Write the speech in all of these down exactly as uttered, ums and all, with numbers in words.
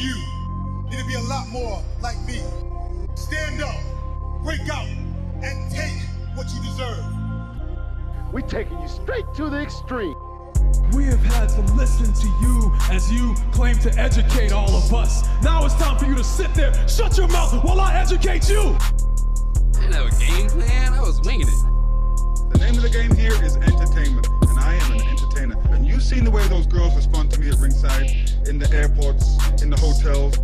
you. You need to be a lot more like me. Stand up, break out, and take what you deserve. We're taking you straight to the extreme. We have had to listen to you as you claim to educate all of us. Now it's time for you to sit there, shut your mouth while I educate you. I didn't have a game plan, I was winging it. The name of the game here is entertainment, and I am an entertainer. And you've seen the way those girls respond to me at ringside, in the airports, in the hotels.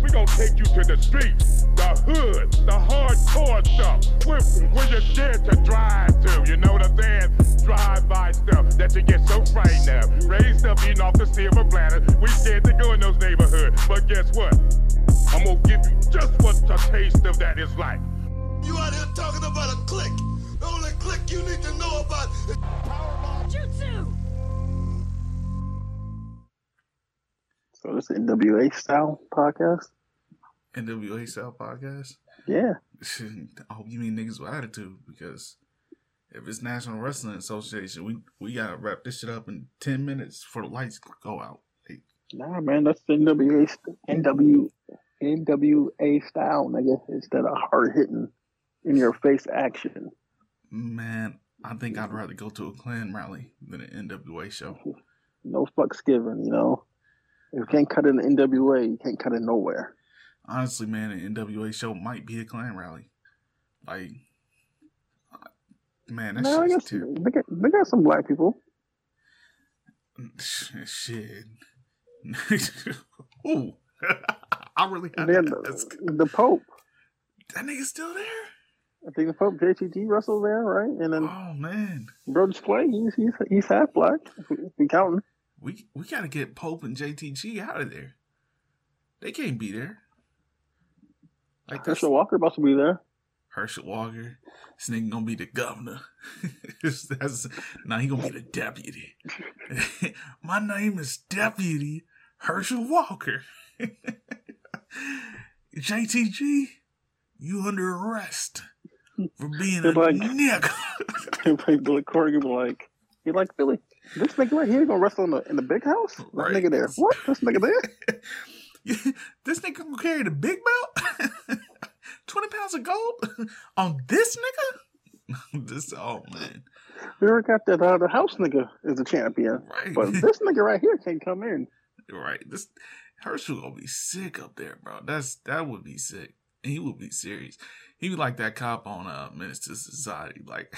We're gonna take you to the streets, the hood, the hardcore stuff, where, where you're scared to drive to, you know what I'm saying? Drive-by stuff that you get so frightened of. Raised up eating off the silver platter, we scared to go in those neighborhoods. But guess what? I'm gonna give you just what a taste of that is like. You out here talking about a click. The only click you need to know about is Powerball Jutsu. So it's N W A style podcast? N W A style podcast? Yeah. Oh, you mean niggas with attitude, because if it's National Wrestling Association, we, we gotta wrap this shit up in ten minutes for the lights go out. Hey. Nah, man, that's N W A N W A style, nigga, instead of hard hitting in your face action. Man, I think I'd rather go to a Klan rally than an N W A show. No fucks given, you know. If you can't cut in the N W A, you can't cut it nowhere. Honestly, man, an N W A show might be a Klan rally. Like, man, that's no, just terrible. They got, they got some black people. Shit. Ooh. I really had the, the Pope. That nigga's still there? I think the Pope, J T G, wrestled there, right? And then, oh, man. Brodus Clay, he's, he's, he's half black. We counting. We we got to get Pope and J T G out of there. They can't be there. Like Herschel Walker about to be there. Herschel Walker. This nigga going to be the governor. That's, nah, he going to be the deputy. My name is Deputy Herschel Walker. J T G, you under arrest for being a like, nigga. Everybody, Billy Corgan, like, he like Billy. This nigga right here gonna wrestle in the in the big house. This right. nigga there. What? This nigga there. This nigga gonna carry the big belt. Twenty pounds of gold on this nigga. This oh man. We already got that uh, the house nigga is a champion, right. But this nigga right here can't come in. Right. This. Herschel gonna be sick up there, bro. That's that would be sick. He would be serious. He would like that cop on uh, Menace to Society, like,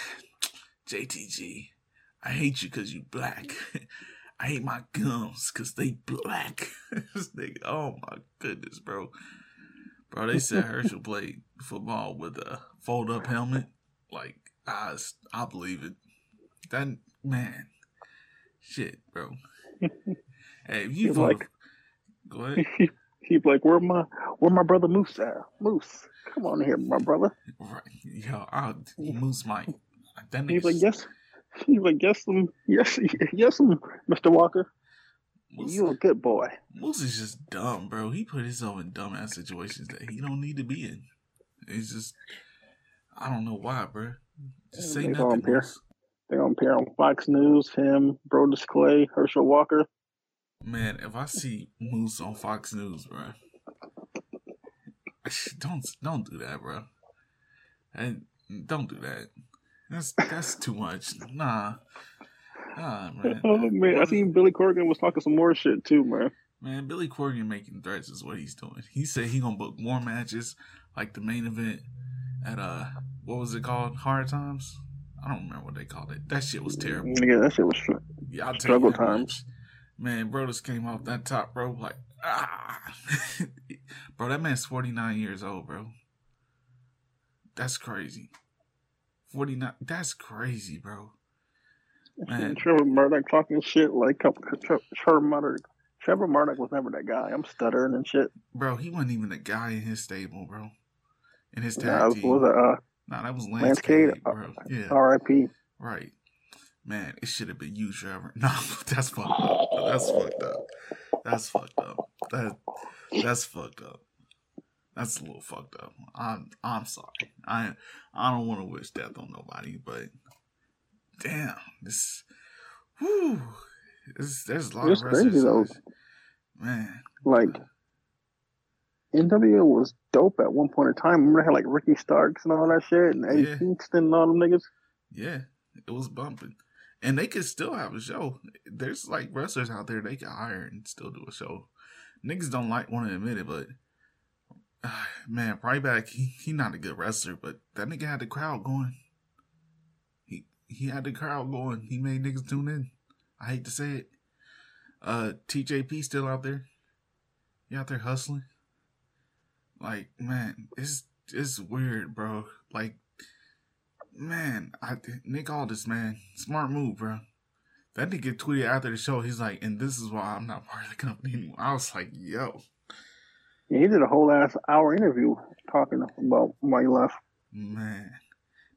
J T G, I hate you because you black. I hate my gums because they black. This nigga, oh my goodness, bro. Bro, they said Herschel played football with a fold-up helmet. Like, I, I believe it. That, man. Shit, bro. Hey, if you like... Go ahead. He'd be like, where my where my brother Moose at? Moose, come on here, my brother. Right, yo, I'll, Moose might. He's like, yes, he's like, yes, um, yes, yes, um, Mister Walker, Moose, you a good boy. Moose is just dumb, bro. He put himself in dumbass situations that he don't need to be in. It's just, I don't know why, bro. Just say they nothing. They're gonna pair on Fox News, him, Brodus Clay, Herschel Walker. Man, if I see Moose on Fox News, bro, don't don't do that, bro. And don't do that. That's that's too much. Nah, nah, man. Oh man, I seen Billy Corgan was talking some more shit too, man. Man, Billy Corgan making threats is what he's doing. He said he gonna book more matches, like the main event at uh, what was it called? Hard Times. I don't remember what they called it. That shit was terrible. Yeah, that shit was sh- yeah, I'll struggle times. Much. Man, bro, just came off that top, bro. Like, ah. Bro, that man's forty-nine years old, bro. That's crazy. forty-nine. That's crazy, bro. Man. Trevor Murdoch talking shit like Trevor Murdoch. Trevor Murdoch was never that guy. I'm stuttering and shit. Bro, he wasn't even the guy in his stable, bro. In his tag nah, team. Was it, uh, nah, that was Lance Cade, bro. Yeah. R I P. Right. Man, it should have been you, Trevor. No, that's fucked up. That's fucked up. That's fucked up. That, that's fucked up. That's a little fucked up. I'm I'm sorry. I I don't want to wish death on nobody, but damn, this. Whew, this there's a lot it's of wrestlers. Man. Like, N W A was dope at one point in time. Remember they had like Ricky Starks and all that shit, and Eddie yeah. Kingston and all them niggas? Yeah, it was bumping. And they could still have a show. There's like wrestlers out there they could hire and still do a show. Niggas don't like want to admit it, but uh, man, Ryback, he, he not a good wrestler, but that nigga had the crowd going. He he had the crowd going. He made niggas tune in. I hate to say it. Uh, T J P still out there. He out there hustling. Like, man, it's it's weird, bro. Like, man, I, Nick Aldis, man, smart move, bro. That nigga tweeted after the show. He's like, and this is why I'm not part of the company anymore. I was like, yo. Yeah, he did a whole ass hour interview talking about why he left. Man,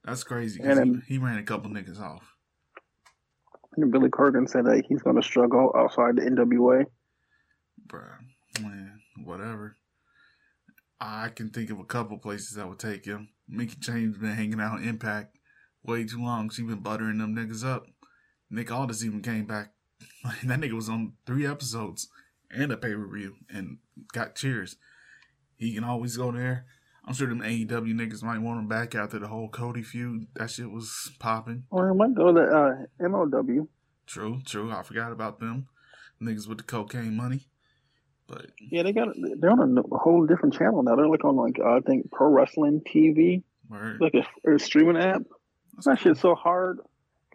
that's crazy. And then, he, he ran a couple niggas off. And Billy Corgan said that he's going to struggle outside the N W A. Bruh, man, whatever. I can think of a couple places I would take him. Mickey James been hanging out on Impact way too long. She been buttering them niggas up. Nick Aldis even came back. Like, that nigga was on three episodes and a pay-per-view and got cheers. He can always go there. I'm sure them A E W niggas might want him back after the whole Cody feud. That shit was popping. Or he might go to uh, M L W. True, true. I forgot about them. Niggas with the cocaine money. But yeah, they got they're on a whole different channel now. They're like on like uh, I think Pro Wrestling T V, word. Like a, a streaming app. That's that cool. Shit's so hard.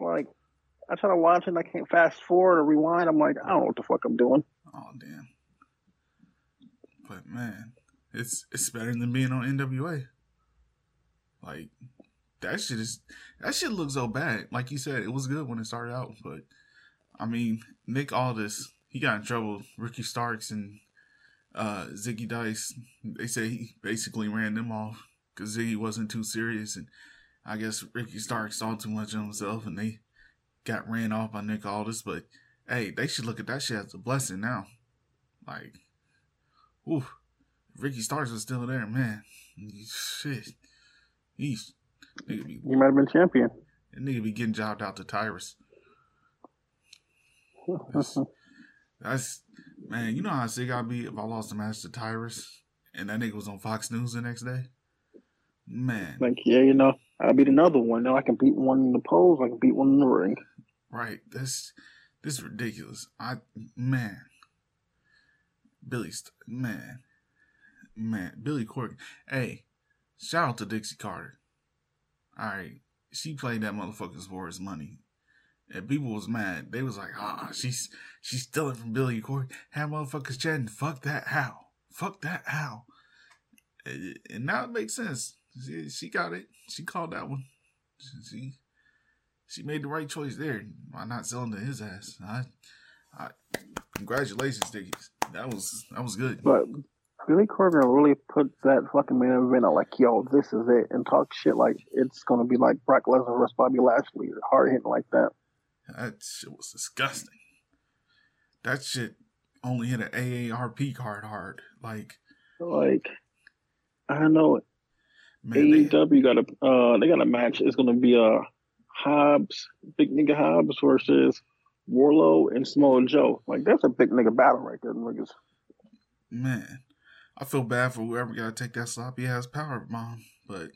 Like I try to watch it and I can't fast forward or rewind. I'm like, I don't know what the fuck I'm doing. Oh damn! But man. It's it's better than being on N W A. Like that shit is that shit looks so bad. Like you said, it was good when it started out, but I mean, Nick Aldis, he got in trouble. Ricky Starks and uh, Ziggy Dice, they say he basically ran them off because Ziggy wasn't too serious, and I guess Ricky Starks saw too much of himself, and they got ran off by Nick Aldis. But hey, they should look at that shit as a blessing now. Like, ooh. Ricky Starks was still there, man. Shit. He's, nigga be, he might have been champion. That nigga be getting jobbed out to Tyrus. That's, that's, man, you know how sick I'd be if I lost a match to Tyrus and that nigga was on Fox News the next day? Man. Like, yeah, you know, I beat another one. Now I can beat one in the polls. I can beat one in the ring. Right. That's, this is ridiculous. I, man. Billy, man. Man, Billy Corgan. Hey, shout out to Dixie Carter. All right, she played that motherfucker's for his money, and people was mad. They was like, "Ah, oh, she's she's stealing from Billy Corgan." Had motherfuckers chatting, "Fuck that, how? Fuck that, how?" And now it makes sense. She, she got it. She called that one. She she made the right choice there by not selling to his ass. I, I congratulations, Dixie. That was that was good. But Billy Corgan really put that fucking main event out like, yo, this is it, and talk shit like it's going to be like Brock Lesnar versus Bobby Lashley, hard hitting like that. That shit was disgusting. That shit only hit an A A R P card hard. Like, like I know A E W got a uh, they got a match. It's going to be a Hobbs, big nigga Hobbs versus Wardlow and Samoa Joe. Like, that's a big nigga battle right there, niggas. Man. I feel bad for whoever got to take that sloppy ass power bomb, but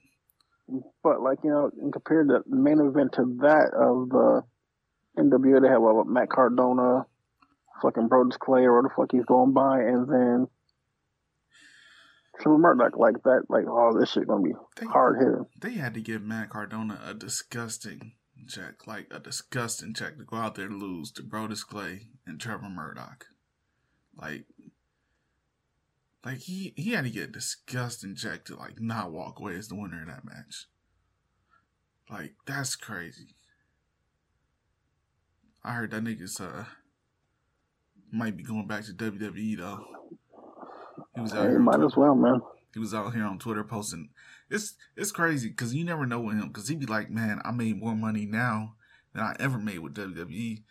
but like you know, and compared to the main event to that of the N W A, they have uh, Matt Cardona, fucking Brodus Clay, or whatever the fuck he's going by, and then Trevor Murdoch like that. Like, oh, this shit gonna be they, hard hitting. They had to give Matt Cardona a disgusting check, like a disgusting check to go out there and lose to Brodus Clay and Trevor Murdoch, like. Like, he, he had to get a disgusting check to, like, not walk away as the winner of that match. Like, that's crazy. I heard that nigga's, uh, might be going back to W W E, though. He was out hey, here. Might Twitter. As well, man. He was out here on Twitter posting. It's, it's crazy, because you never know with him, because he'd be like, man, I made more money now than I ever made with W W E.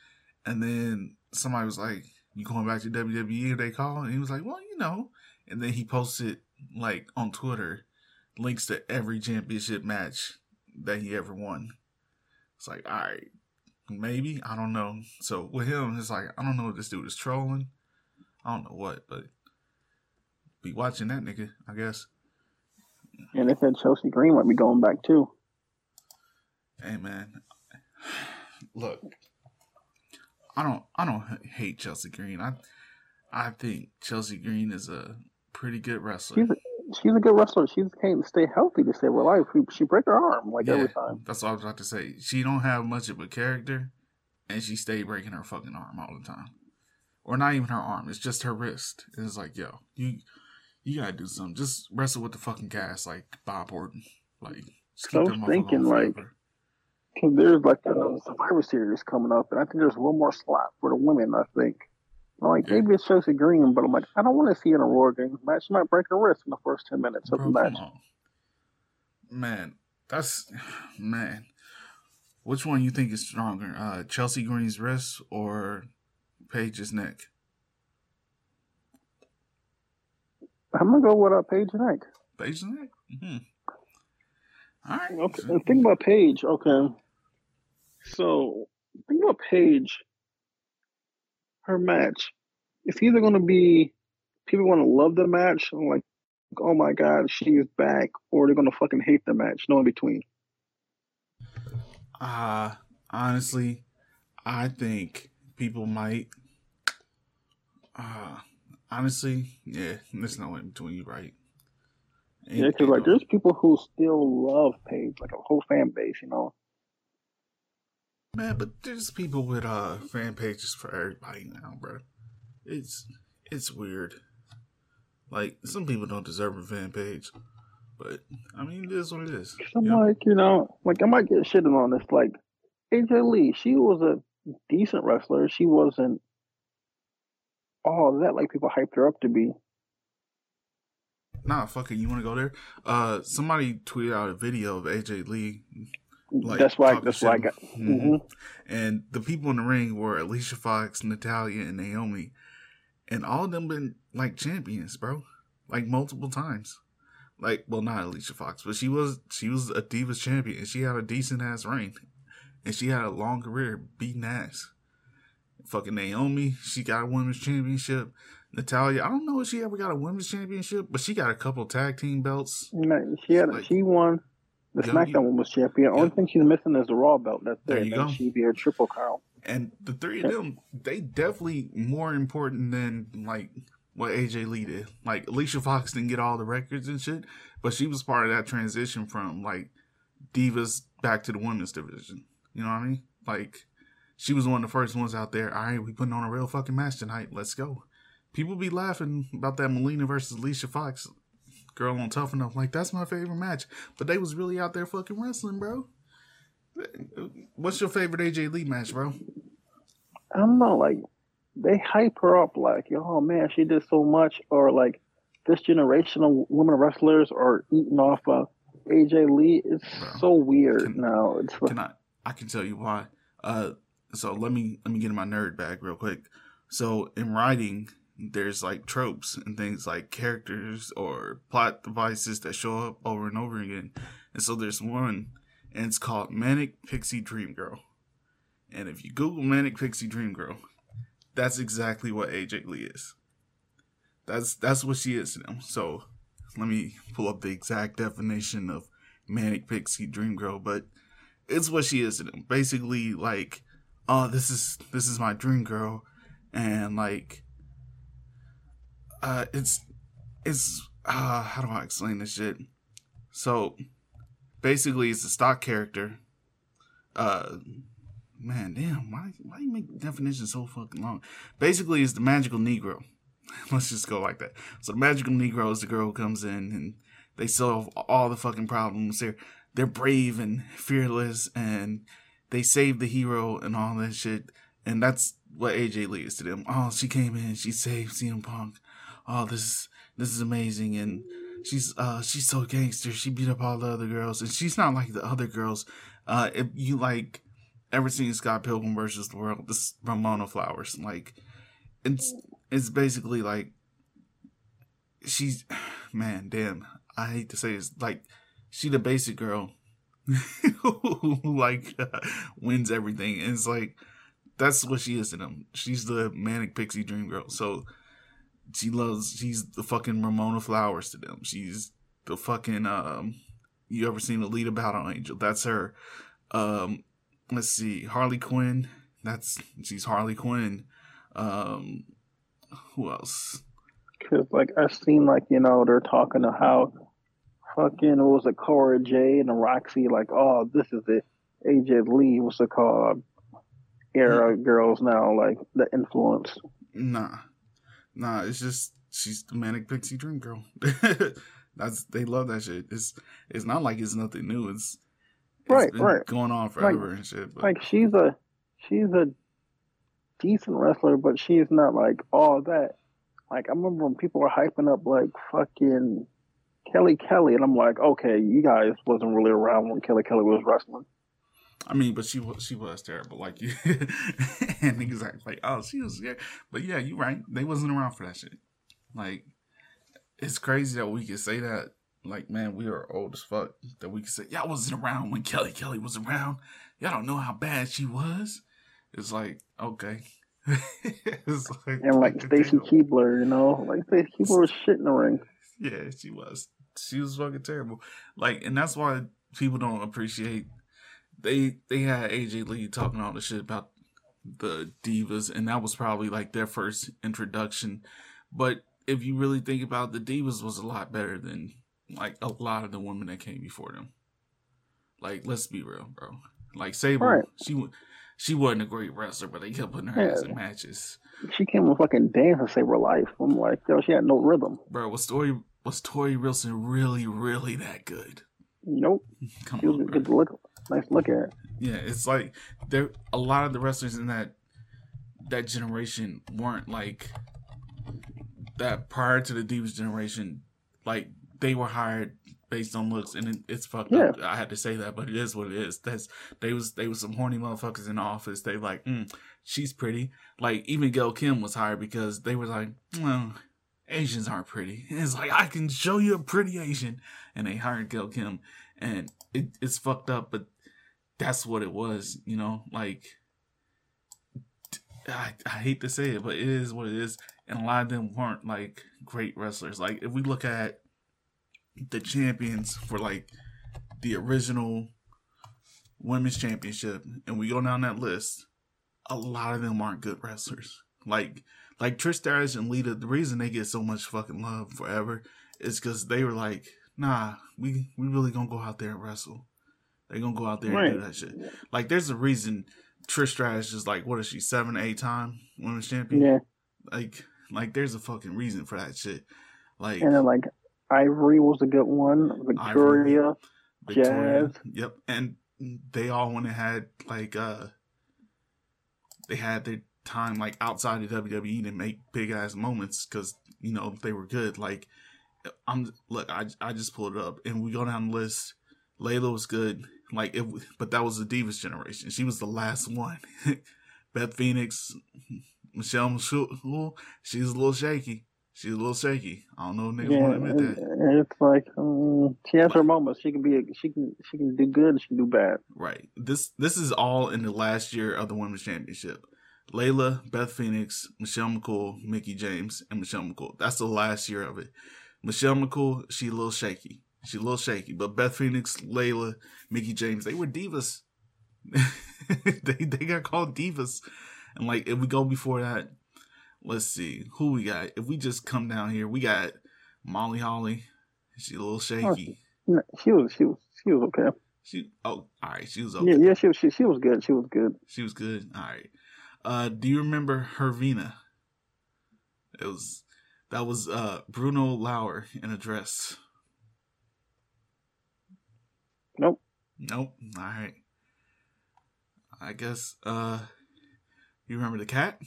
And then somebody was like, you going back to W W E if they call? And he was like, well, you know. And then he posted, like, on Twitter, links to every championship match that he ever won. It's like, all right, maybe? I don't know. So, with him, it's like, I don't know if this dude is trolling. I don't know what, but be watching that nigga, I guess. Yeah, they said Chelsea Green might be going back too. Hey man, look, I don't, I don't hate Chelsea Green. I, I think Chelsea Green is a pretty good wrestler. She's a, she's a good wrestler. She just can't stay healthy to save her life. She break her arm like yeah, every time. That's what I was about to say. She don't have much of a character, and she stay breaking her fucking arm all the time, or not even her arm. It's just her wrist. And it's like, yo, you. You gotta do something. Just wrestle with the fucking guys like Bob Orton. Like, just keep I was thinking, like, cause there's like a Survivor Series coming up, and I think there's one more slot for the women, I think. I'm like, yeah. Maybe it's Chelsea Green, but I'm like, I don't want to see her in a Royal Games match. She might break her wrist in the first ten minutes of the match. Come on. Man, that's, man. Which one you think is stronger? Uh, Chelsea Green's wrist or Paige's neck? I'm going to go with uh, Paige neck. Paige neck? Mm-hmm. All right. Okay. So. Think about Paige. Okay. So, think about Paige. Her match. It's either going to be people going to love the match and like, oh my God, she's back, or they're going to fucking hate the match. No in between. Uh, honestly, I think people might... Uh, Honestly, yeah, there's no in between, you right. And, yeah, because, like, there's people who still love Paige, like a whole fan base, you know. Man, but there's people with uh fan pages for everybody now, bro. It's it's weird. Like, some people don't deserve a fan page, but, I mean, it is what it is. I'm yeah. like, you know, like, I might get shitting on this. Like, A J Lee, she was a decent wrestler. She wasn't all that like people hyped her up to be. Nah, fucking, you want to go there? Uh, somebody tweeted out a video of A J Lee. Like, that's why. That's why I got. Mm-hmm. Mm-hmm. And the people in the ring were Alicia Fox, Natalia, and Naomi, and all of them been like champions, bro, like multiple times. Like, well, not Alicia Fox, but she was she was a Divas champion, and she had a decent ass reign, and she had a long career beating ass. Fucking Naomi, she got a women's championship. Natalia, I don't know if she ever got a women's championship, but she got a couple tag team belts. No, she had, like, she won the yo, SmackDown Women's Champion. Yeah. Only thing she's missing is the Raw belt. That's there. There you go. She'd be a triple crown. And the three of them, they definitely more important than like what A J Lee did. Like Alicia Fox didn't get all the records and shit, but she was part of that transition from like Divas back to the women's division. You know what I mean? Like. She was one of the first ones out there. All right, we putting on a real fucking match tonight. Let's go. People be laughing about that Melina versus Alicia Fox girl on Tough Enough. Like, that's my favorite match. But they was really out there fucking wrestling, bro. What's your favorite A J Lee match, bro? I don't know. Like, they hype her up like, oh, man, she did so much. Or, like, this generation of women wrestlers are eating off of A J Lee. It's bro, so weird can, now. It's like, can I, I can tell you why. Uh... So let me let me get in my nerd bag real quick. So in writing, there's like tropes and things like characters or plot devices that show up over and over again. And so there's one, and it's called Manic Pixie Dream Girl. And if you Google Manic Pixie Dream Girl, that's exactly what A J Lee is. That's that's what she is to them. So let me pull up the exact definition of Manic Pixie Dream Girl, but it's what she is to them. Basically, like, oh, this is this is my dream girl, and like, uh, it's it's uh, how do I explain this shit? So, basically, it's a stock character. Uh, man, damn, why why you make definitions so fucking long? Basically, it's the magical Negro. Let's just go like that. So, the magical Negro is the girl who comes in and they solve all the fucking problems. They're they're brave and fearless and they saved the hero and all that shit. And that's what A J Lee is to them. Oh, she came in. She saved C M Punk. Oh, this, this is amazing. And she's uh, she's so gangster. She beat up all the other girls. And she's not like the other girls. Uh, if you, like, ever seen Scott Pilgrim versus the World, this is Ramona Flowers. Like, it's it's basically like she's... Man, damn. I hate to say this. Like, she the basic girl who like uh, wins everything, and it's like that's what she is to them. She's the manic pixie dream girl. So She loves, she's the fucking Ramona Flowers to them. She's the fucking, um, you ever seen Elite About on Angel? That's her. Um, let's see, Harley Quinn. That's, she's Harley Quinn. Um, who else? Cause like, I've seen like, you know, they're talking to how fucking, what was it, Cora Jade and Roxy, like, oh, this is the A J Lee, what's it called? Era yeah. girls now, like, the influence. Nah. Nah, it's just, she's the Manic Pixie Dream Girl. That's, they love that shit. It's it's not like it's nothing new. It's, it's right, been right. going on forever like, and shit. But. Like, she's a, she's a decent wrestler, but she's not, like, all that. Like, I remember when people were hyping up, like, fucking Kelly Kelly, and I'm like, okay, you guys wasn't really around when Kelly Kelly was wrestling. I mean, but she was she was terrible, like you, and niggas act like, oh, she was, yeah, but yeah, you right, they wasn't around for that shit. Like, it's crazy that we can say that. Like, man, we are old as fuck that we can say y'all wasn't around when Kelly Kelly was around. Y'all don't know how bad she was. It's like, okay. It's like, and like Stacy Keibler, you know, like Stacy Keibler was shit in the ring. Yeah, she was. She was fucking terrible. Like, and that's why people don't appreciate. They they had A J Lee talking all the shit about the divas, and that was probably like their first introduction. But if you really think about it, the divas was a lot better than like a lot of the women that came before them. Like, let's be real, bro. Like Sable, right. she she wasn't a great wrestler, but they kept putting her yeah. ass in matches. She came with fucking dance and Save Her Life. I'm like, yo, she had no rhythm. Bro, was Tori was Tori Wilson really really that good? Nope. Come she was on, a good look. Nice look at it. Yeah, it's like there a lot of the wrestlers in that that generation weren't like that prior to the Divas generation. Like they were hired based on looks, and it, it's fucked yeah. up. I had to say that, but it is what it is. That's they was they was some horny motherfuckers in the office. They like, mm, she's pretty. Like even Gail Kim was hired because they were like, well, Asians aren't pretty. And it's like I can show you a pretty Asian, and they hired Gail Kim, and it, it's fucked up, but. That's what it was, you know, like, I, I hate to say it, but it is what it is. And a lot of them weren't like great wrestlers. Like if we look at the champions for like the original women's championship and we go down that list, a lot of them aren't good wrestlers. Like, like Trish Stratus and Lita, the reason they get so much fucking love forever is because they were like, nah, we, we really gonna go out there and wrestle. They're going to go out there right. and do that shit. Yeah. Like, there's a reason Trish Stratus is like, what is she, seven, eight-time women's champion? Yeah. Like, like there's a fucking reason for that shit. Like, and then, like, Ivory was a good one. Victoria, Victoria Jazz. Yep. And they all went and had, like, uh, they had their time, like, outside of W W E to make big-ass moments because, you know, they were good. Like, I'm look, I, I just pulled it up. And we go down the list. Layla was good. Like, it, but that was the Divas generation. She was the last one. Beth Phoenix, Michelle Michelle, she's a little shaky. She's a little shaky. I don't know if niggas yeah, want to admit it, that. It's like um, she has like, her moments. She can be. A, she can. She can do good. She can do bad. Right. This. This is all in the last year of the Women's Championship. Layla, Beth Phoenix, Michelle McCool, Mickey James, and Michelle McCool. That's the last year of it. Michelle McCool, she a little shaky. She's a little shaky, but Beth Phoenix, Layla, Mickey James, they were divas. they they got called divas. And, like, if we go before that, let's see, who we got? If we just come down here, we got Molly Holly. She's a little shaky. Oh, she, was, she, was, she was okay. She Oh, all right, she was okay. Yeah, yeah she, she, she was good. She was good. She was good. All right. Uh, do you remember Hervina? It was, that was uh, Bruno Lauer in a dress. Nope. Nope. All right. I guess, uh, you remember the cat?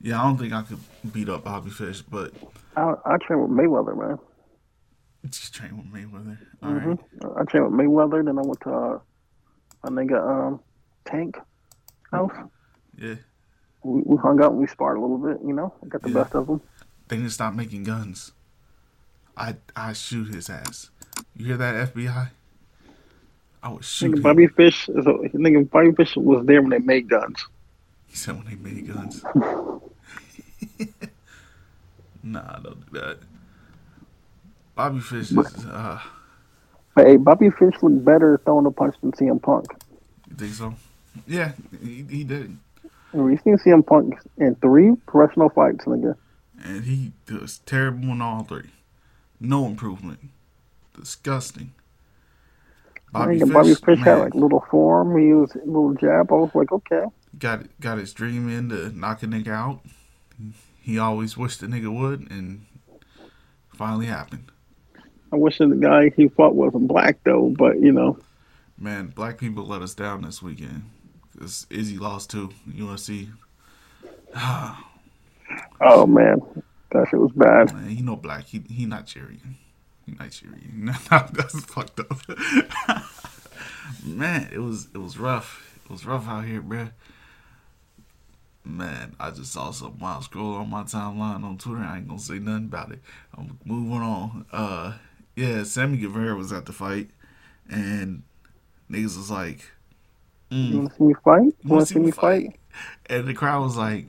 Yeah, I don't think I could beat up Bobby Fish, but. I, I train with Mayweather, man. Just train with Mayweather. All mm-hmm. right. I trained with Mayweather, then I went to, uh, my nigga, um, Tank House. Yeah. We, we hung out and we sparred a little bit, you know? I got the yeah. best of them. They didn't stop making guns. I, I shoot his ass. You hear that, F B I? I was shooting. Nigga Bobby Fish, is a, nigga Bobby Fish was there when they made guns. He said when they made guns. Nah, don't do that. Bobby Fish is... But, uh, but hey, Bobby Fish looked better throwing a punch than C M Punk. You think so? Yeah, he, he did. We've seen C M Punk in three professional fights, nigga. And he was terrible in all three. No improvement. Disgusting. Bobby Fish, Bobby Fish had like little form. He was a little jab. I was like, okay. Got got his dream in to knock a nigga out. He always wished the nigga would, and finally happened. I wish the guy he fought wasn't black though, but you know. Man, black people let us down this weekend. Cause Izzy lost to U F C. Oh man, that shit was bad. Man, you know, black. He he not cheering. Nigerian. That's fucked up. Man, it was it was rough. It was rough out here, bro. Man, I just saw some wild scroll on my timeline on Twitter. I ain't gonna say nothing about it. I'm moving on. Uh, yeah, Sammy Guevara was at the fight, and niggas was like, mm, "You wanna see me fight? You wanna see me fight? fight?" And the crowd was like,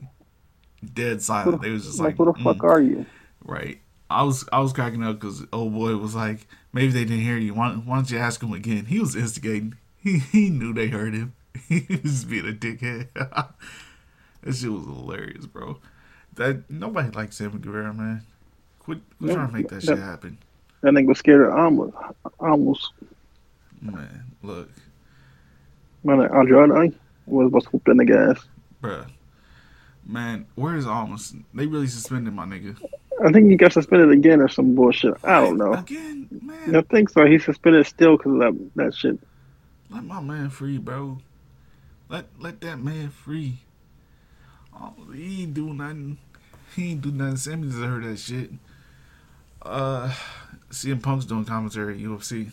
dead silent. They was just like, "Who the fuck mm. are you?" Right. I was I was cracking up because old boy was like, maybe they didn't hear you. Why, why don't you ask him again? He was instigating. He he knew they heard him. He was being a dickhead. That shit was hilarious, bro. That nobody likes Sammy Guevara, man. Quit, quit yeah, trying to make that, that shit happen. That nigga was scared of almost. almost. Man, look. Man, Andrade was supposed to whoop that nigga ass. Bruh. Man, where is Almas? They really suspended my nigga. I think he got suspended again or some bullshit. I don't know. Again, man. I think so. He's suspended still because of that, that shit. Let my man free, bro. Let let that man free. Oh, he ain't do nothing. He ain't do nothing. Sammy deserved that shit. Uh, C M Punk's doing commentary at U F C.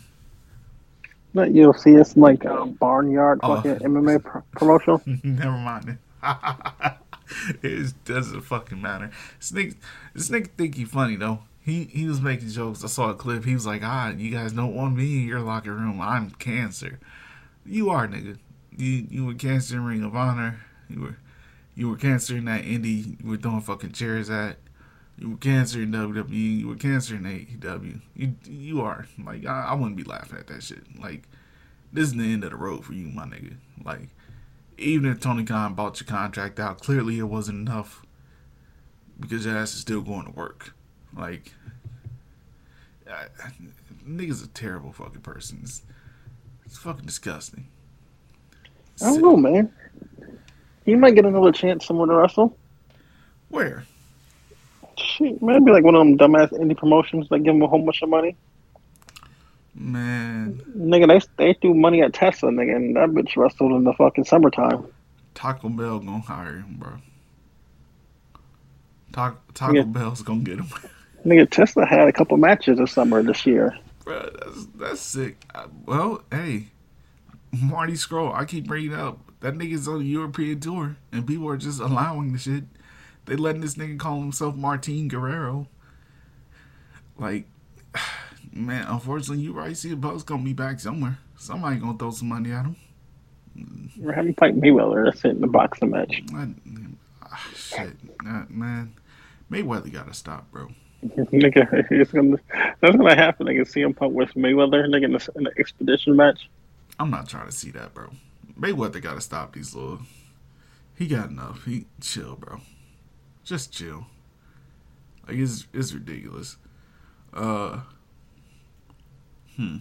Not U F C. It's like a barnyard oh. fucking M M A pro- promotion. Never mind. It doesn't fucking matter. This nigga, this nigga think he funny though. He he was making jokes. I saw a clip. He was like, "Ah, you guys don't want me in your locker room. I'm cancer." You are, nigga. You you were cancer in Ring of Honor. You were you were cancer in that indie. You were throwing fucking chairs at. You were cancer in W W E. You were cancer in A E W. You you are like I, I wouldn't be laughing at that shit. Like this is the end of the road for you, my nigga. Like. Even if Tony Khan bought your contract out, clearly it wasn't enough because your ass is still going to work. Like, I, I, niggas a terrible fucking person. It's, it's fucking disgusting. It's I don't sick. know, man. He might get another chance somewhere to wrestle. Where? Shit, man, it'd be like one of them dumbass indie promotions that give him a whole bunch of money. Man, nigga, they they threw money at Tesla, nigga, and that bitch wrestled in the fucking summertime. Taco Bell gonna hire him, bro. Taco Taco nigga, Bell's gonna get him. Nigga, Tesla had a couple matches this summer this year. Bro, that's that's sick. I, well, hey, Marty Scurll, I keep bringing up that nigga's on the European tour, and people are just allowing the shit. They letting this nigga call himself Martin Guerrero. Like. Man, unfortunately, you right. See, Buck's gonna be back somewhere. Somebody gonna throw some money at him. We're having to fight Mayweather. That's it in the boxing match. I, ah, shit, nah, man, Mayweather gotta stop, bro. Nigga, it's gonna that's gonna happen. Nigga, C M Punk with Mayweather, nigga, in the, in the extradition match. I'm not trying to see that, bro. Mayweather gotta stop these little. He got enough. He chill, bro. Just chill. Like it's it's ridiculous. Uh. Hmm.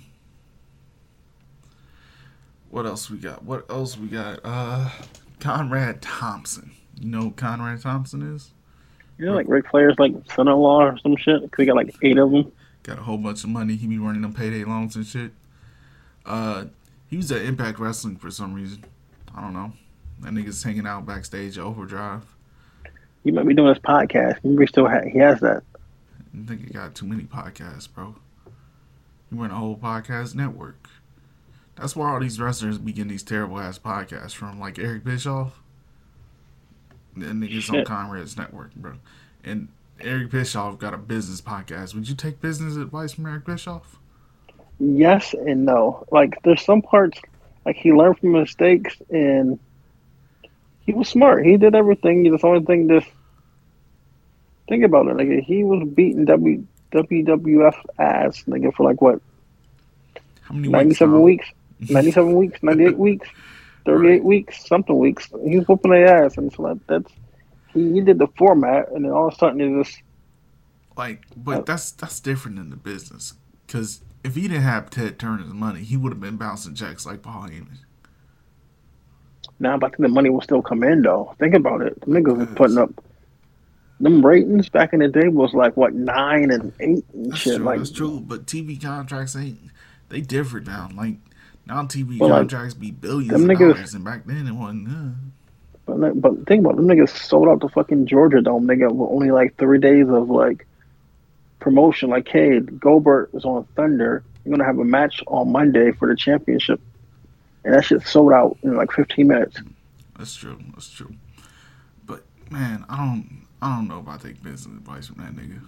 What else we got? What else we got? Uh, Conrad Thompson. You know who Conrad Thompson is? You know, like Ric Flair's like son-in-law or some shit. Cause he got like eight of them. Got a whole bunch of money. He be running them payday loans and shit. Uh, he was at Impact Wrestling for some reason. I don't know. That nigga's hanging out backstage at Overdrive. He might be doing his podcast. Maybe he still ha- he has that. I think he got too many podcasts, bro. You were in a whole podcast network. That's where all these wrestlers begin these terrible ass podcasts from, like Eric Bischoff. And niggas Shit. on Conrad's network, bro. And Eric Bischoff got a business podcast. Would you take business advice from Eric Bischoff? Yes and no. Like, there's some parts, like, he learned from mistakes, and he was smart. He did everything. The only thing that's Think about it, nigga. He was beating W W W F ass, nigga, for like what? How many ninety-seven weeks? weeks? ninety-seven weeks, ninety-eight weeks, thirty-eight right. weeks, something weeks. He was whooping their ass, and so that, that's he, he did the format, and then all of a sudden it just like, but uh, that's that's different in the business, because if he didn't have Ted Turner's money, he would have been bouncing checks like Paul Heyman. Nah, but I think the money will still come in, though. Think about it. The niggas was putting up them ratings back in the day was like, what, nine and eight and that's shit. True, like, that's true, but T V contracts ain't, they differ now. Like, now T V well, contracts like, be billions of niggas, dollars, and back then it wasn't good. But, but think about it. Them niggas sold out the fucking Georgia Dome, nigga, with only like three days of, like, promotion. Like, hey, Goldberg is on Thunder. You're going to have a match on Monday for the championship. And that shit sold out in like fifteen minutes. That's true. That's true. But man, I don't, I don't know if I take business advice from that nigga.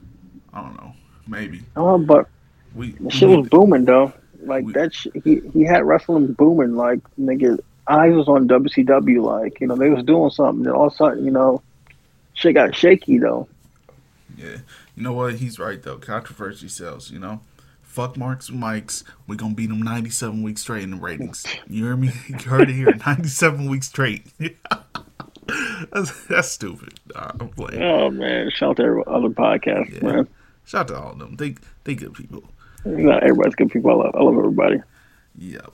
I don't know. Maybe. Oh, uh, but we, the shit we, was booming though. Like we, that, shit, he he had wrestling booming. Like nigga, I was on W C W. Like you know, they was doing something. Then all of a sudden, you know, shit got shaky though. Yeah, you know what? He's right though. Controversy sells. You know. Fuck Marks and Mikes. We're going to beat them ninety-seven weeks straight in the ratings. You hear me? You heard it here. ninety-seven weeks straight. that's, that's stupid. Nah, I'm playing. Oh, man. Shout out to other podcasts, yeah. man. Shout out to all of them. They, they good people. Not everybody's good people. I love, I love everybody. Yep.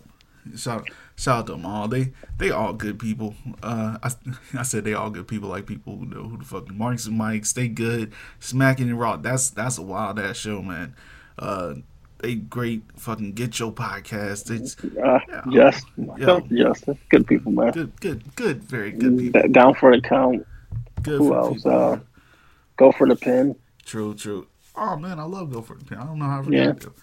Shout, shout out to them all. They they all good people. Uh, I I said they all good people, like people who know who the fuck Marks and Mikes. They good. Smacking and Raw. That's, that's a wild-ass show, man. Uh... They great fucking get your podcast. It's uh, yeah, yes, yeah. yes, good people, man. Good, good, good, very good people. Down for the count. Good Who for else? People, uh, go for the pin. True, true. Oh man, I love go for the pin. I don't know how to yeah. do it,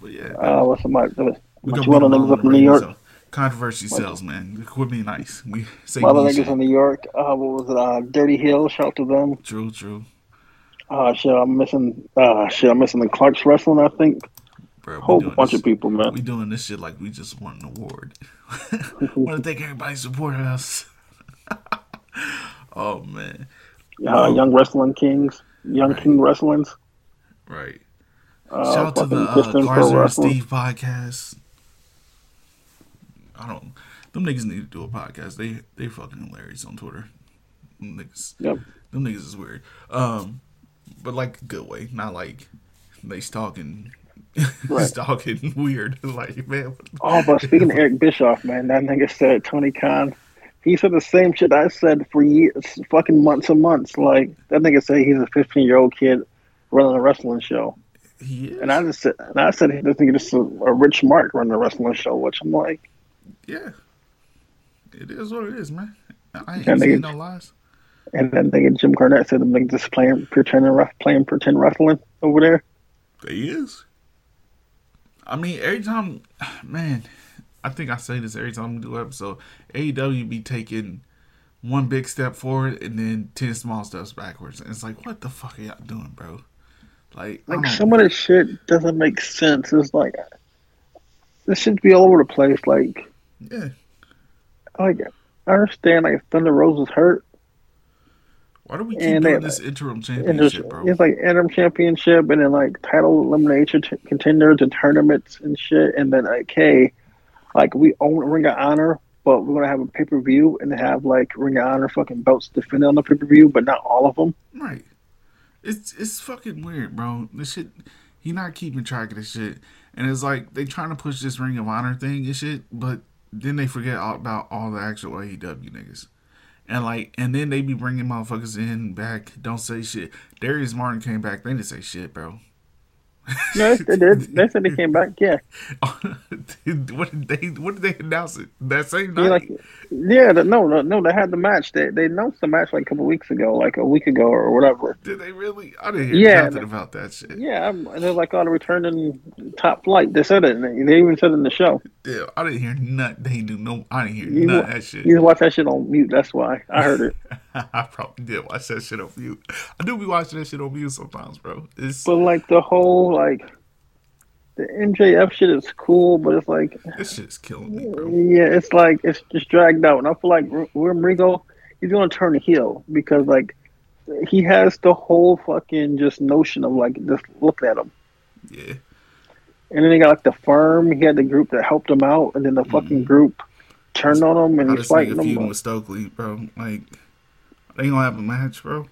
but yeah. Uh, what's the mic? What you want to niggas up in New York? So. Controversy sells, man. Quit being nice. We say other niggas in New York. Uh, what was it? Uh, Dirty Hill. Shout out to them. True, true. Uh, shit, I'm missing. Uh, shit, I'm missing the Clark's Wrestling. I think. A whole bunch this, of people, man. We doing this shit like we just won an award. Want to thank everybody supporting us. oh man, uh, young wrestling kings, young right. king wrestlings. Right. Uh, Shout out to the uh, Garza and Steve podcast. I don't. Them niggas need to do a podcast. They they fucking hilarious on Twitter. Them niggas. Yep. Them niggas is weird. Um, but like a good way, not like they stalking. Right. Stalking weird, like man. Oh, but speaking of Eric Bischoff, man, that nigga said Tony Khan. He said the same shit I said for years, fucking months and months. Like that nigga said he's a fifteen-year-old kid running a wrestling show. He is. And I just said, and I said, this nigga just a, a rich mark running a wrestling show, which I'm like, yeah, it is what it is, man. I ain't seen no lies. And that nigga Jim Cornette said the nigga just playing pretending, playing pretend wrestling over there. He is. I mean, every time, man, I think I say this every time we do an episode, A E W be taking one big step forward and then ten small steps backwards. And it's like, what the fuck are y'all doing, bro? Like, like some of this shit doesn't make sense. It's like, this should be all over the place. Like, yeah. Like, I understand, like, Thunder Rosa's hurt. Why do we keep and doing they, this interim championship, just, bro? It's like interim championship and then like title elimination t- contenders and tournaments and shit. And then like, hey, like we own Ring of Honor, but we're going to have a pay-per-view and have like Ring of Honor fucking belts defended on the pay-per-view, but not all of them. Right. It's it's fucking weird, bro. This shit, you're not keeping track of this shit. And it's like they trying to push this Ring of Honor thing and shit, but then they forget all about all the actual A E W niggas. And like, and then they be bringing motherfuckers in back. Don't say shit. Darius Martin came back. They didn't say shit, bro. No, they did. They said they came back. Yeah. what did they? What did they announce it that same night? Like, yeah. No, no, no. They had the match. They they announced the match like a couple weeks ago, like a week ago or whatever. Did they really? I didn't hear yeah, nothing they, about that shit. Yeah, I'm, and they're like on oh, the returning Top Flight. They said it. And they even said it in the show. Yeah, I didn't hear nothing. They do no. I didn't hear you none wa- of that shit. You watch that shit on mute. That's why I heard it. I probably did watch that shit on mute. I do be watching that shit on mute sometimes, bro. It's, but like the whole like the M J F shit is cool, but it's like this shit's killing me, bro. Yeah, it's like it's just dragged out, and I feel like William Regal, he's gonna turn heel because like he has the whole fucking just notion of like just look at him. Yeah. And then they got like the firm. He had the group that helped him out, and then the fucking mm. group turned on him, and I he's fighting him. Feuding with Stokely, bro. Like they ain't gonna have a match, bro.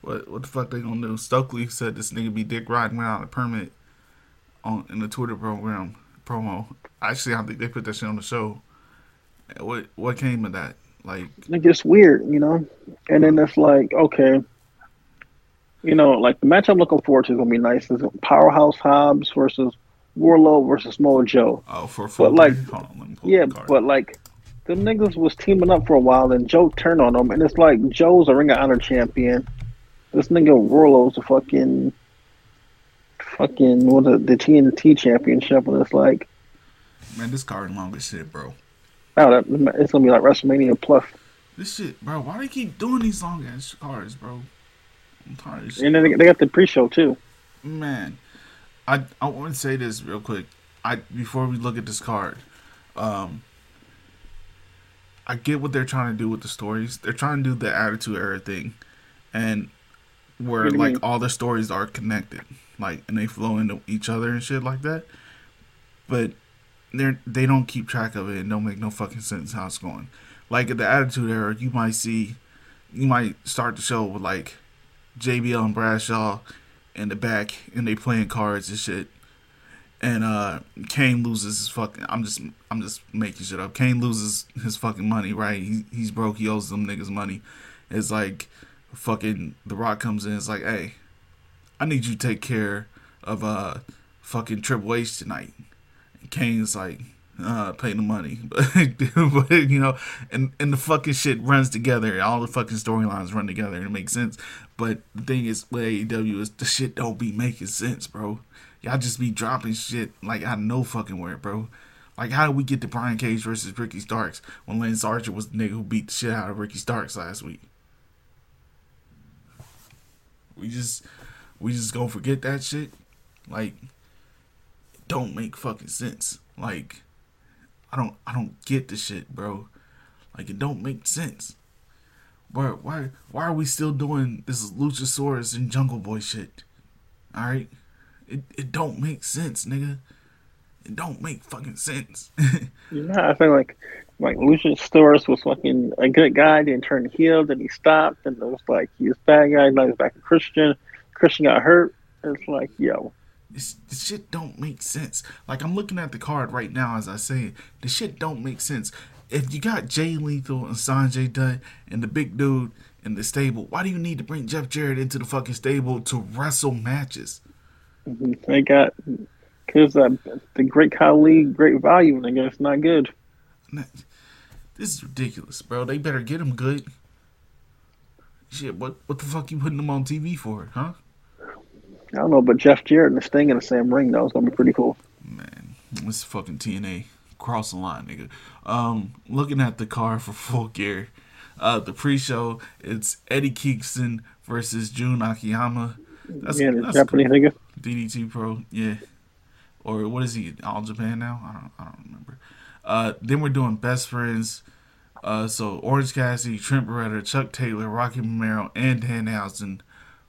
What what the fuck they gonna do? Stokely said this nigga be dick riding without a permit on in the Twitter program promo. Actually, I think they put that shit on the show. What what came of that? Like, like it's weird, you know. And then it's like, okay, you know, like the match I'm looking forward to is gonna be nice. It's Powerhouse Hobbs versus Wardlow versus Samoa Joe. Oh, for fuck. But like, hold on, let me pull yeah, the card. But like, them niggas was teaming up for a while, and Joe turned on them, and it's like Joe's a Ring of Honor champion. This nigga Warlow's a fucking, fucking what the, the T N T championship, and it's like, man, this card long as shit, bro. Oh, that, it's gonna be like WrestleMania plus. This shit, bro. Why do they keep doing these long ass cards, bro? I'm tired of shit. And then they, they got the pre-show too. Man, I I want to say this real quick. I before we look at this card, um, I get what they're trying to do with the stories. They're trying to do the Attitude Era thing, and where like mean? all the stories are connected, like and they flow into each other and shit like that. But They're, they don't keep track of it and don't make no fucking sense how it's going. Like at the Attitude Era, you might see, you might start the show with like J B L and Bradshaw in the back and they playing cards and shit. And uh, Kane loses his fucking. I'm just I'm just making shit up. Kane loses his fucking money, right? He, he's broke. He owes them niggas money. It's like fucking The Rock comes in. It's like, hey, I need you to take care of uh fucking Triple H tonight. Kane's like, uh, pay the money. But, you know, and, and the fucking shit runs together. All the fucking storylines run together and it makes sense. But the thing is, with A E W, is the shit don't be making sense, bro. Y'all just be dropping shit like I know fucking where, bro. Like, how did we get to Brian Cage versus Ricky Starks when Lance Archer was the nigga who beat the shit out of Ricky Starks last week? We just, we just gonna forget that shit? Like, don't make fucking sense. Like, I don't, I don't get this shit, bro. Like, it don't make sense. Why, why, why are we still doing this Luchasaurus and Jungle Boy shit? All right, it, it don't make sense, nigga. It don't make fucking sense. Yeah, I feel like, like Luchasaurus was fucking a good guy, then turned heel, then he stopped, and it was like he was a bad guy, now he's back a Christian. Christian got hurt. It's like, yo. This, this shit don't make sense. Like, I'm looking at the card right now as I say it. This shit don't make sense. If you got Jay Lethal and Sanjay Dutt and the big dude in the stable, why do you need to bring Jeff Jarrett into the fucking stable to wrestle matches? They got... Because uh, the great Khali, great value, and I guess it's not good. This is ridiculous, bro. They better get him good. Shit, what, what the fuck you putting them on T V for, huh? I don't know, but Jeff Jarrett and the Sting in the same ring, though, is going to be pretty cool. Man, this fucking T N A. Cross the line, nigga. Um, looking at the card for Full Gear, uh, the pre-show, it's Eddie Kingston versus Jun Akiyama. That's, yeah, the Japanese nigga. D D T Pro, yeah. Or what is he, All Japan now? I don't, I don't remember. Uh, then we're doing Best Friends. Uh, so Orange Cassidy, Trent Beretta, Chuck Taylor, Rocky Romero, and Danhausen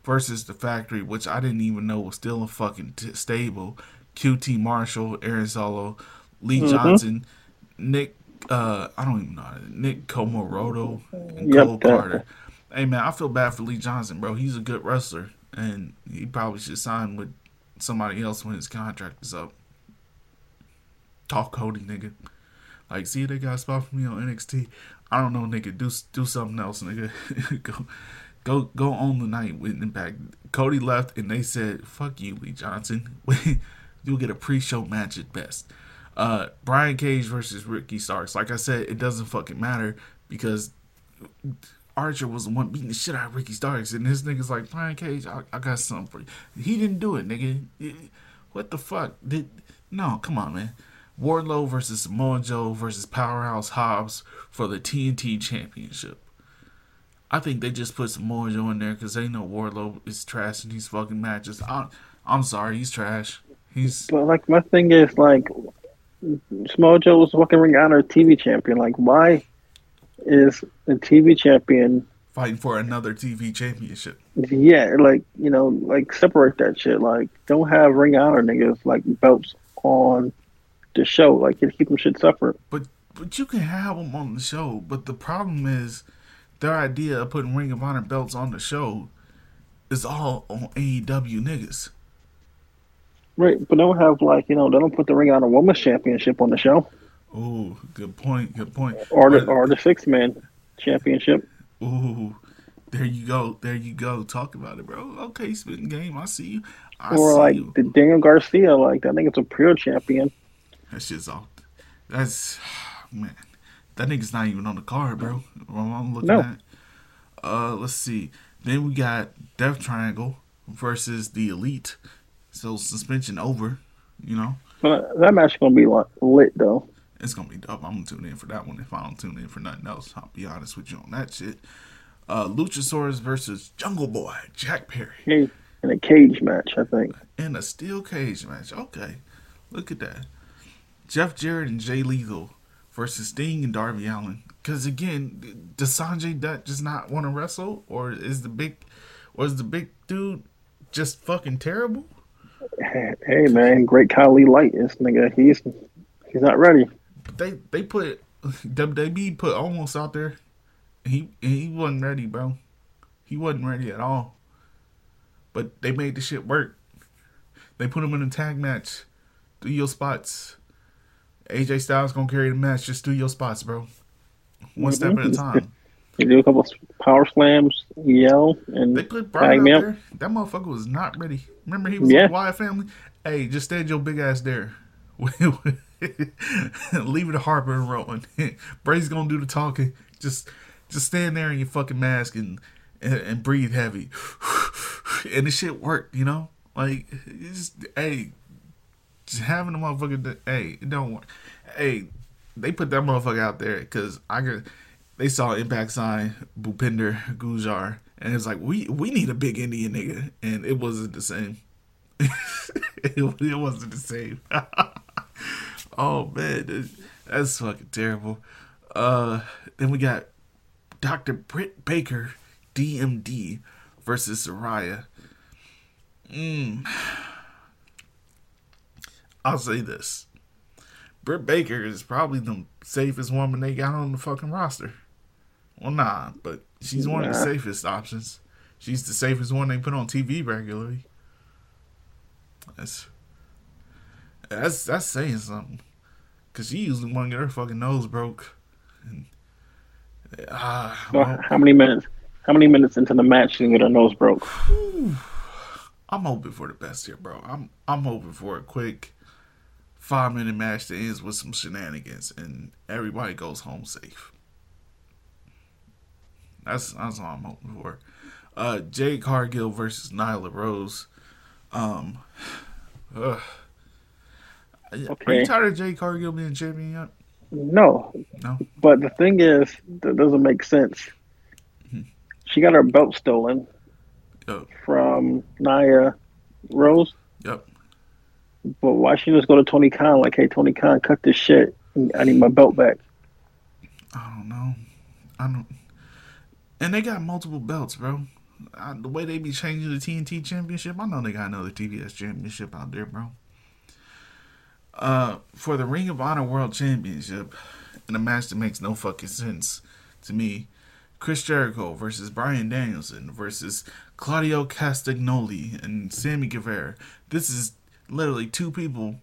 versus The Factory, which I didn't even know was still a fucking t- stable. Q T Marshall, Aaron Solo, Lee mm-hmm. Johnson, Nick, uh, I don't even know, Nick Comoroto, and yep, Cole that. Carter. Hey, man, I feel bad for Lee Johnson, bro. He's a good wrestler, and he probably should sign with somebody else when his contract is up. Talk Cody, nigga. Like, see, they got a spot for me on N X T. I don't know, nigga. Do, do something else, nigga. Go. Go go on the night with Impact. Cody left, and they said, fuck you, Lee Johnson. You'll get a pre-show match at best. Uh, Brian Cage versus Ricky Starks. Like I said, it doesn't fucking matter because Archer was the one beating the shit out of Ricky Starks. And this nigga's like, Brian Cage, I, I got something for you. He didn't do it, nigga. It, what the fuck? Did No, come on, man. Wardlow versus Samoa Joe versus Powerhouse Hobbs for the T N T Championship. I think they just put some more Joe in there because they know Wardlow is trash in these fucking matches. I'm, I'm sorry, he's trash. He's but like my thing is like, Samoa Joe was fucking Ring of Honor T V champion. Like, why is the T V champion fighting for another T V championship. Yeah, like, you know, like, separate that shit. Like, don't have Ring of Honor niggas, like, belts on the show. Like, you keep them shit separate. But, but you can have them on the show. But the problem is their idea of putting Ring of Honor belts on the show is all on A E W niggas. Right, but don't have, like, you know, they don't put the Ring of Honor Women's Championship on the show. Oh, good point, good point. Or the, or the six-man championship. Ooh, there you go, there you go. Talk about it, bro. Okay, spitting game, I see you. I or, see like, you. The Daniel Garcia, like, that nigga's a pure champion. That shit's off. That's, man, that nigga's not even on the card, bro. I'm looking no. at Uh, let's see. Then we got Death Triangle versus the Elite. So, suspension over, you know. But that match is going to be like lit, though. It's going to be dope. I'm going to tune in for that one if I don't tune in for nothing else. I'll be honest with you on that shit. Uh, Luchasaurus versus Jungle Boy, Jack Perry. In a cage match, I think. In a steel cage match. Okay. Look at that. Jeff Jarrett and Jay Lethal versus Sting and Darby Allin. Because, again, does Sanjay Dutt just not want to wrestle? Or is the big or is the big dude just fucking terrible? Hey, man. Great Khali Light, this nigga. He's, he's not ready. They they put W W E put almost out there. He he wasn't ready, bro. He wasn't ready at all. But they made the shit work. They put him in a tag match. Do your spots. A J Styles gonna carry the match. Just do your spots, bro. One mm-hmm. step at a time. They do a couple power slams, yell, and they put Brian out there. That motherfucker was not ready. Remember he was yeah. in the Wyatt family. Hey, just stand your big ass there. Leave it to Harper and Rowan. Bray's gonna do the talking. Just, just stand there in your fucking mask and and, and breathe heavy. And the shit worked, you know. Like, it's, hey, just having the motherfucker. Do, hey, it don't work. Hey, they put that motherfucker out there because I could. They saw Impact sign Bhupinder Gujar, and it's like we we need a big Indian nigga, and it wasn't the same. it, it wasn't the same. Oh, man. That's fucking terrible. Uh, then we got Doctor Britt Baker, D M D, versus Saraya. Mm. I'll say this. Britt Baker is probably the safest woman they got on the fucking roster. Well, nah, but she's one nah. of the safest options. She's the safest one they put on T V regularly. That's... That's that's saying something, cause she usually want to get her fucking nose broke. And, uh, so well, how many minutes? How many minutes into the match she get her nose broke? I'm hoping for the best here, bro. I'm I'm hoping for a quick five minute match that ends with some shenanigans and everybody goes home safe. That's that's all I'm hoping for. Uh, Jade Cargill versus Nyla Rose. Um. Ugh. Okay. Are you tired of Jade Cargill being champion yet? No. No. But the thing is, that doesn't make sense. Mm-hmm. She got her belt stolen yep. from Nia Rose. Yep. But why she just go to Tony Khan like, hey, Tony Khan, cut this shit. I need my belt back. I don't know. I don't. And they got multiple belts, bro. I, the way they be changing the T N T championship, I know they got another T B S championship out there, bro. Uh, for the Ring of Honor World Championship, in a match that makes no fucking sense to me, Chris Jericho versus Bryan Danielson versus Claudio Castagnoli and Sammy Guevara. This is literally two people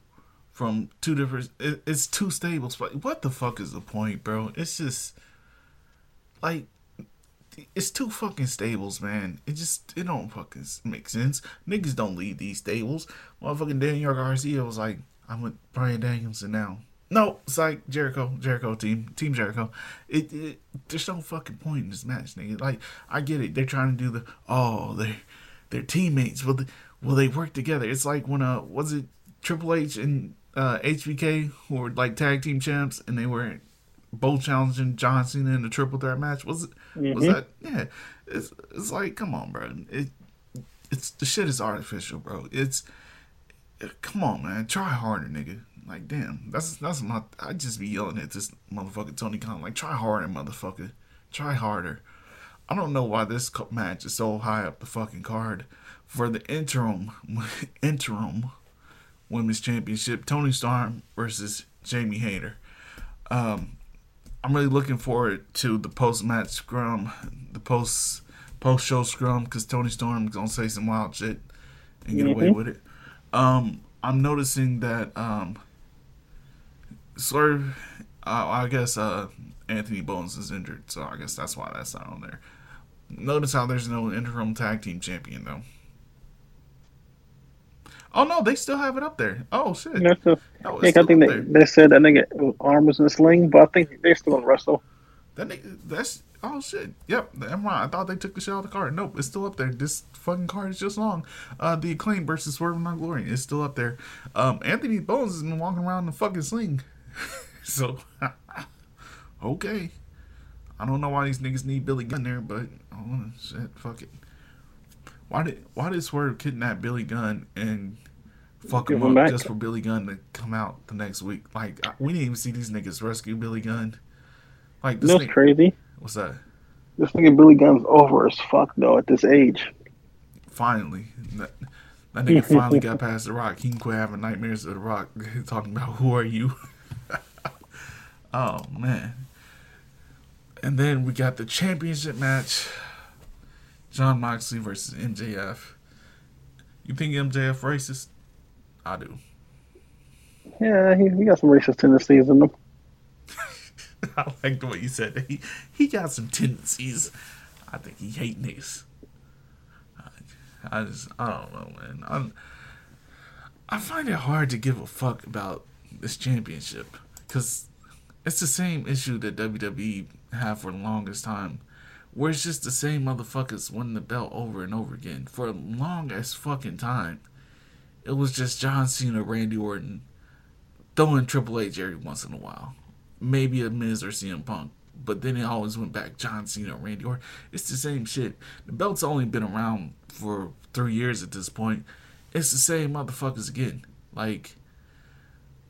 from two different... It, it's two stables. What the fuck is the point, bro? It's just... Like... It's two fucking stables, man. It just... It don't fucking make sense. Niggas don't lead these stables. Motherfucking Daniel Garcia was like... I'm with Bryan Danielson now. No, it's like Jericho, Jericho team, Team Jericho. It, it there's no fucking point in this match, nigga. Like, I get it. They're trying to do the oh, they they're teammates. Will they, will they work together? It's like when uh, was it Triple H and uh, H B K who were like tag team champs and they were both challenging John Cena in the triple threat match. Was it? Mm-hmm. Was that? Yeah. It's it's like, come on, bro. It it's the shit is artificial, bro. It's Come on, man. Try harder, nigga. Like, damn. That's that's my... I just be yelling at this motherfucker Tony Khan. Like, try harder, motherfucker. Try harder. I don't know why this match is so high up the fucking card for the interim interim women's championship. Toni Storm versus Jamie Hayter. Um, I'm really looking forward to the post-match scrum, the post post-show scrum, because Toni Storm is gonna say some wild shit and get mm-hmm. away with it. Um, I'm noticing that um, Swerve. Uh, I guess uh, Anthony Bones is injured, so I guess that's why that's not on there. Notice how there's no interim tag team champion, though. Oh, no, they still have it up there. Oh, shit. No, so, no, I think they, they said that nigga arm was in a sling, but I think they're still on wrestle. That nigga, that's, oh, shit. Yep, I'm wrong. I thought they took the shit out of the card. Nope, it's still up there. This fucking card is just long. Uh, the Acclaim versus Swerve and Glory is still up there. Um, Anthony Bones has been walking around in the fucking sling. So, okay. I don't know why these niggas need Billy Gunn there, but, oh, shit, fuck it. Why did why did Swerve kidnap Billy Gunn and fuck him, him up back. just for Billy Gunn to come out the next week? Like, we didn't even see these niggas rescue Billy Gunn. Like, this That's nigga, crazy. What's that? This nigga Billy Gunn's over as fuck, though, at this age. Finally. That, that nigga finally got past The Rock. He can quit having nightmares of The Rock talking about, who are you? Oh, man. And then we got the championship match. Jon Moxley versus M J F. You think M J F racist? I do. Yeah, he, he got some racist tendencies in him. I like the way you said that. He, he got some tendencies. I think he hates niggas. I, I just, I don't know, man. I'm, I find it hard to give a fuck about this championship. Because it's the same issue that W W E had for the longest time. Where it's just the same motherfuckers winning the belt over and over again. For a long as fucking time, it was just John Cena, Randy Orton, throwing Triple H every once in a while. Maybe a Miz or C M Punk. But then it always went back John Cena, Randy Orton. It's the same shit. The belt's only been around for three years at this point. It's the same motherfuckers again. Like,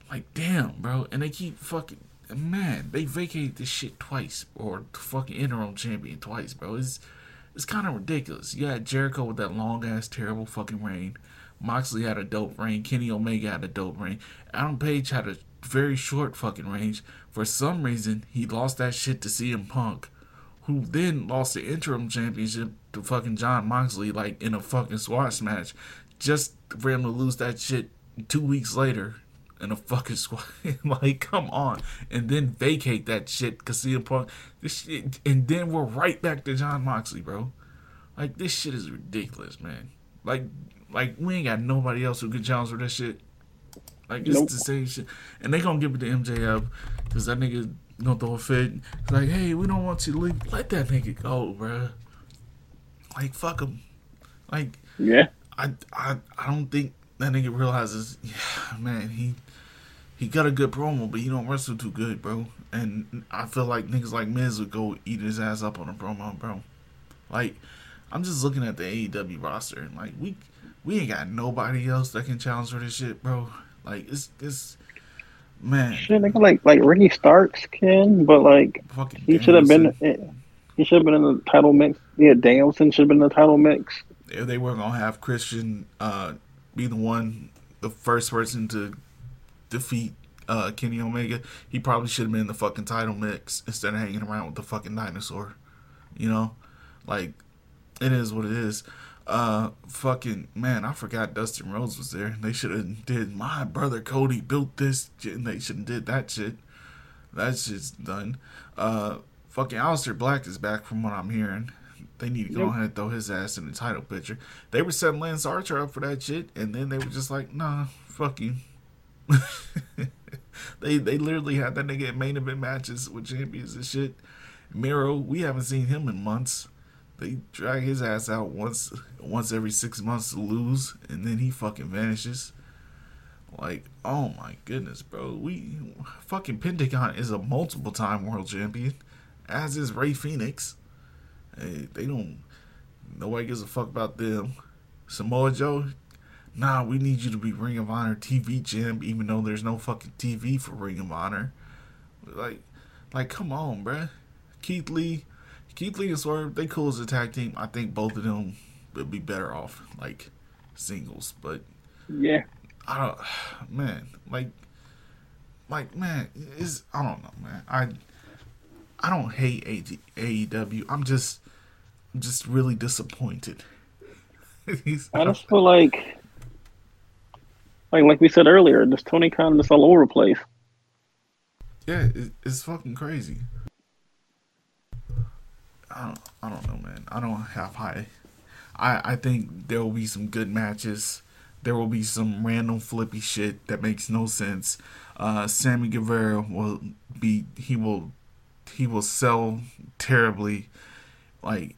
like damn, bro. And they keep fucking... Man, they vacated this shit twice, or fucking interim champion twice, bro. It's it's kind of ridiculous. You had Jericho with that long ass terrible fucking reign. Moxley had a dope reign. Kenny Omega had a dope reign. Adam Page had a very short fucking reign. For some reason, he lost that shit to C M Punk, who then lost the interim championship to fucking Jon Moxley, like in a fucking squash match, just for him to lose that shit two weeks later. In a fucking squad, like, come on, and then vacate that shit, cause C M Punk, this shit, and then we're right back to Jon Moxley, bro. Like, this shit is ridiculous, man. Like, like we ain't got nobody else who can challenge for that shit. Like, it's nope. the same shit, and they gonna give it to M J F, cause that nigga gonna throw a fit. It's like, hey, we don't want you to leave. Let that nigga go, bro. Like, fuck him. Like, yeah, I, I, I don't think that nigga realizes, yeah, man, he. He got a good promo, but he don't wrestle too good, bro. And I feel like niggas like Miz would go eat his ass up on a promo, bro. Like, I'm just looking at the A E W roster, and, like, we we ain't got nobody else that can challenge for this shit, bro. Like, it's, it's man. Shit, nigga, like, like Ricky Starks can, but, like, fucking he should have been he should have been in the title mix. Yeah, Danielson should have been in the title mix. If they were going to have Christian uh, be the one, the first person to defeat uh, Kenny Omega, he probably should have been in the fucking title mix instead of hanging around with the fucking dinosaur. You know? Like, it is what it is. Uh, fucking, man, I forgot Dustin Rhodes was there. They should have did, my brother Cody built this, and they should have did that shit. That shit's done. Uh, fucking Aleister Black is back from what I'm hearing. They need to go yep. ahead and throw his ass in the title picture. They were setting Lance Archer up for that shit, and then they were just like, nah, fuck you. they they literally had that nigga in main event matches with champions and shit. Miro, we haven't seen him in months. They drag his ass out once once every six months to lose, and then he fucking vanishes. Like, oh my goodness, bro. We fucking Pentagon is a multiple time world champion, as is Rey Fenix. Hey, they don't. Nobody gives a fuck about them. Samoa Joe. Nah, we need you to be Ring of Honor T V champ, even though there's no fucking T V for Ring of Honor. Like, like, come on, bruh. Keith Lee, Keith Lee and Swerve, they cool as a tag team. I think both of them would be better off like singles, but yeah, I don't, man, like, like man, is I don't know, man. I I don't hate A E W. I'm just I'm just really disappointed. I just feel like, like like we said earlier, this Tony Khan is all over the place. Yeah, it, it's fucking crazy. I don't, I don't know, man. I don't have high. I, I think there will be some good matches. There will be some random flippy shit that makes no sense. Uh, Sammy Guevara will be. He will. He will sell terribly. Like,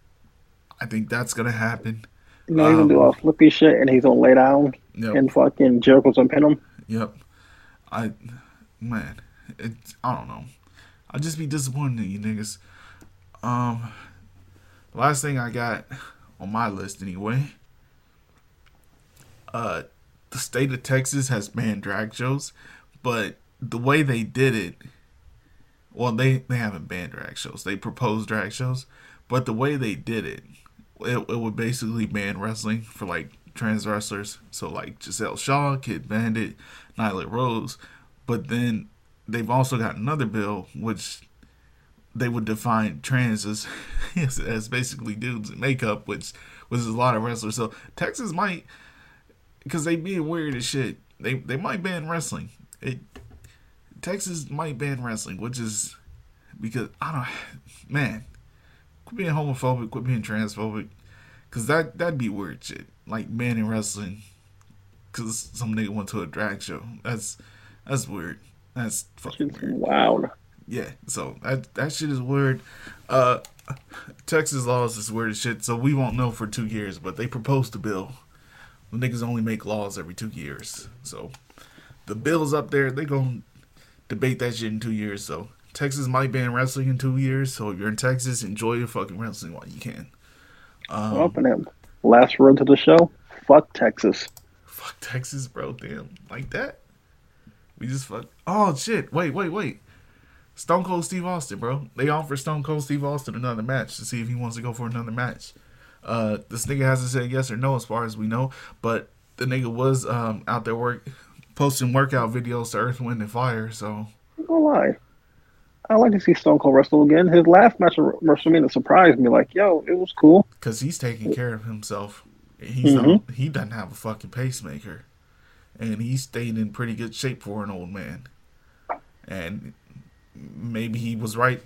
I think that's gonna happen. You know, he's um, gonna do all flippy shit, and he's gonna lay down yep. and fucking Jericho's gonna pin him. Yep. I, man, it. I don't know. I'll just be disappointed in you niggas. Um, last thing I got on my list anyway. Uh, the state of Texas has banned drag shows, but the way they did it, well, they, they haven't banned drag shows. They proposed drag shows, but the way they did it, it, it would basically ban wrestling for like trans wrestlers. So like Giselle Shaw, Kid Bandit, Nyla Rose, but then they've also got another bill which they would define trans as, as basically dudes in makeup, which was a lot of wrestlers. So Texas might, because they being weird as shit, they they might ban wrestling. It Texas might ban wrestling, which is because I don't, man, quit being homophobic, quit being transphobic, because that that'd be weird shit. Like banning wrestling because some nigga went to a drag show. That's that's weird. That's fucking weird. Wow. Yeah, so that that shit is weird. Uh, Texas laws is weird as shit, so we won't know for two years, but they proposed a bill. The niggas only make laws every two years. So the bill's up there. They gonna debate that shit in two years. So Texas might ban wrestling in two years. So if you're in Texas, enjoy your fucking wrestling while you can. Um, Open him. Last word to the show. Fuck Texas. Fuck Texas, bro. Damn. Like that? We just fuck. Oh, shit. Wait, wait, wait. Stone Cold Steve Austin, bro. They offer Stone Cold Steve Austin another match to see if he wants to go for another match. Uh, this nigga hasn't said yes or no as far as we know, but the nigga was um, out there work posting workout videos to Earth, Wind, and Fire, so. I'm not gonna lie. I like to see Stone Cold wrestle again. His last match at WrestleMania surprised me. Like, yo, it was cool. Because he's taking care of himself. He's mm-hmm. not, he doesn't have a fucking pacemaker. And he stayed in pretty good shape for an old man. And maybe he was right.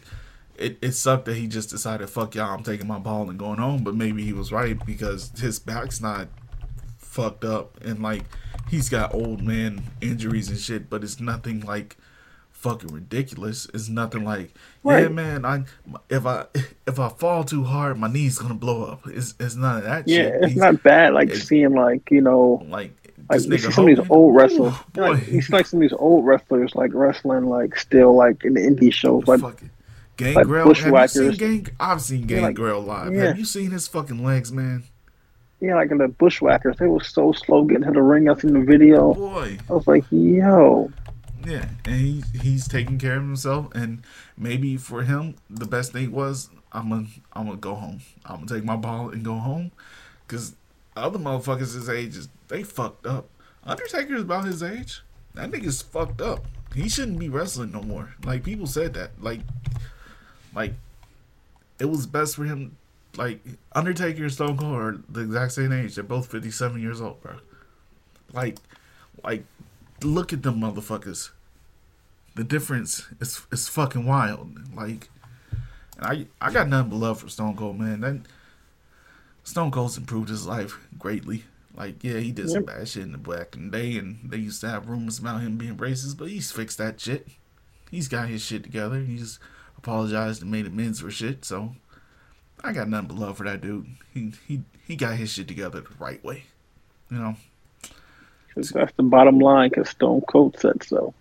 It it sucked that he just decided, fuck y'all, I'm taking my ball and going home. But maybe he was right because his back's not fucked up. And, like, he's got old man injuries and shit, but it's nothing, like, fucking ridiculous. It's nothing like, right. yeah, man, I if I if I fall too hard, my knee's going to blow up. It's, it's none of that yeah, shit. Yeah, it's he's, not bad, like, seeing, like, you know, like, Like, you see some of these old wrestlers. Oh, like, you see like some of these old wrestlers like wrestling like still like in the indie shows like Gangrel. Like have you seen Gang- I've seen Gangrel like, live. Yeah. Have you seen his fucking legs, man? Yeah, like in the Bushwhackers, they were so slow getting to the ring. I seen the video. Boy. I was like, yo. Yeah, and he he's taking care of himself, and maybe for him the best thing was I'm gonna I'm gonna go home. I'm gonna take my ball and go home, because other motherfuckers his age is. They fucked up. Undertaker's about his age. That nigga's fucked up. He shouldn't be wrestling no more. Like, people said that. Like, like it was best for him. Like, Undertaker and Stone Cold are the exact same age. They're both fifty-seven years old, bro. Like, like, look at them motherfuckers. The difference is is fucking wild. Like, and I I got nothing but love for Stone Cold, man. That Stone Cold's improved his life greatly. Like, yeah, he did some bad shit in the back in the day, and they used to have rumors about him being racist, but he's fixed that shit. He's got his shit together. He's apologized and made amends for shit, so I got nothing but love for that dude. He he he got his shit together the right way, you know? Because that's the bottom line, because Stone Cold said so.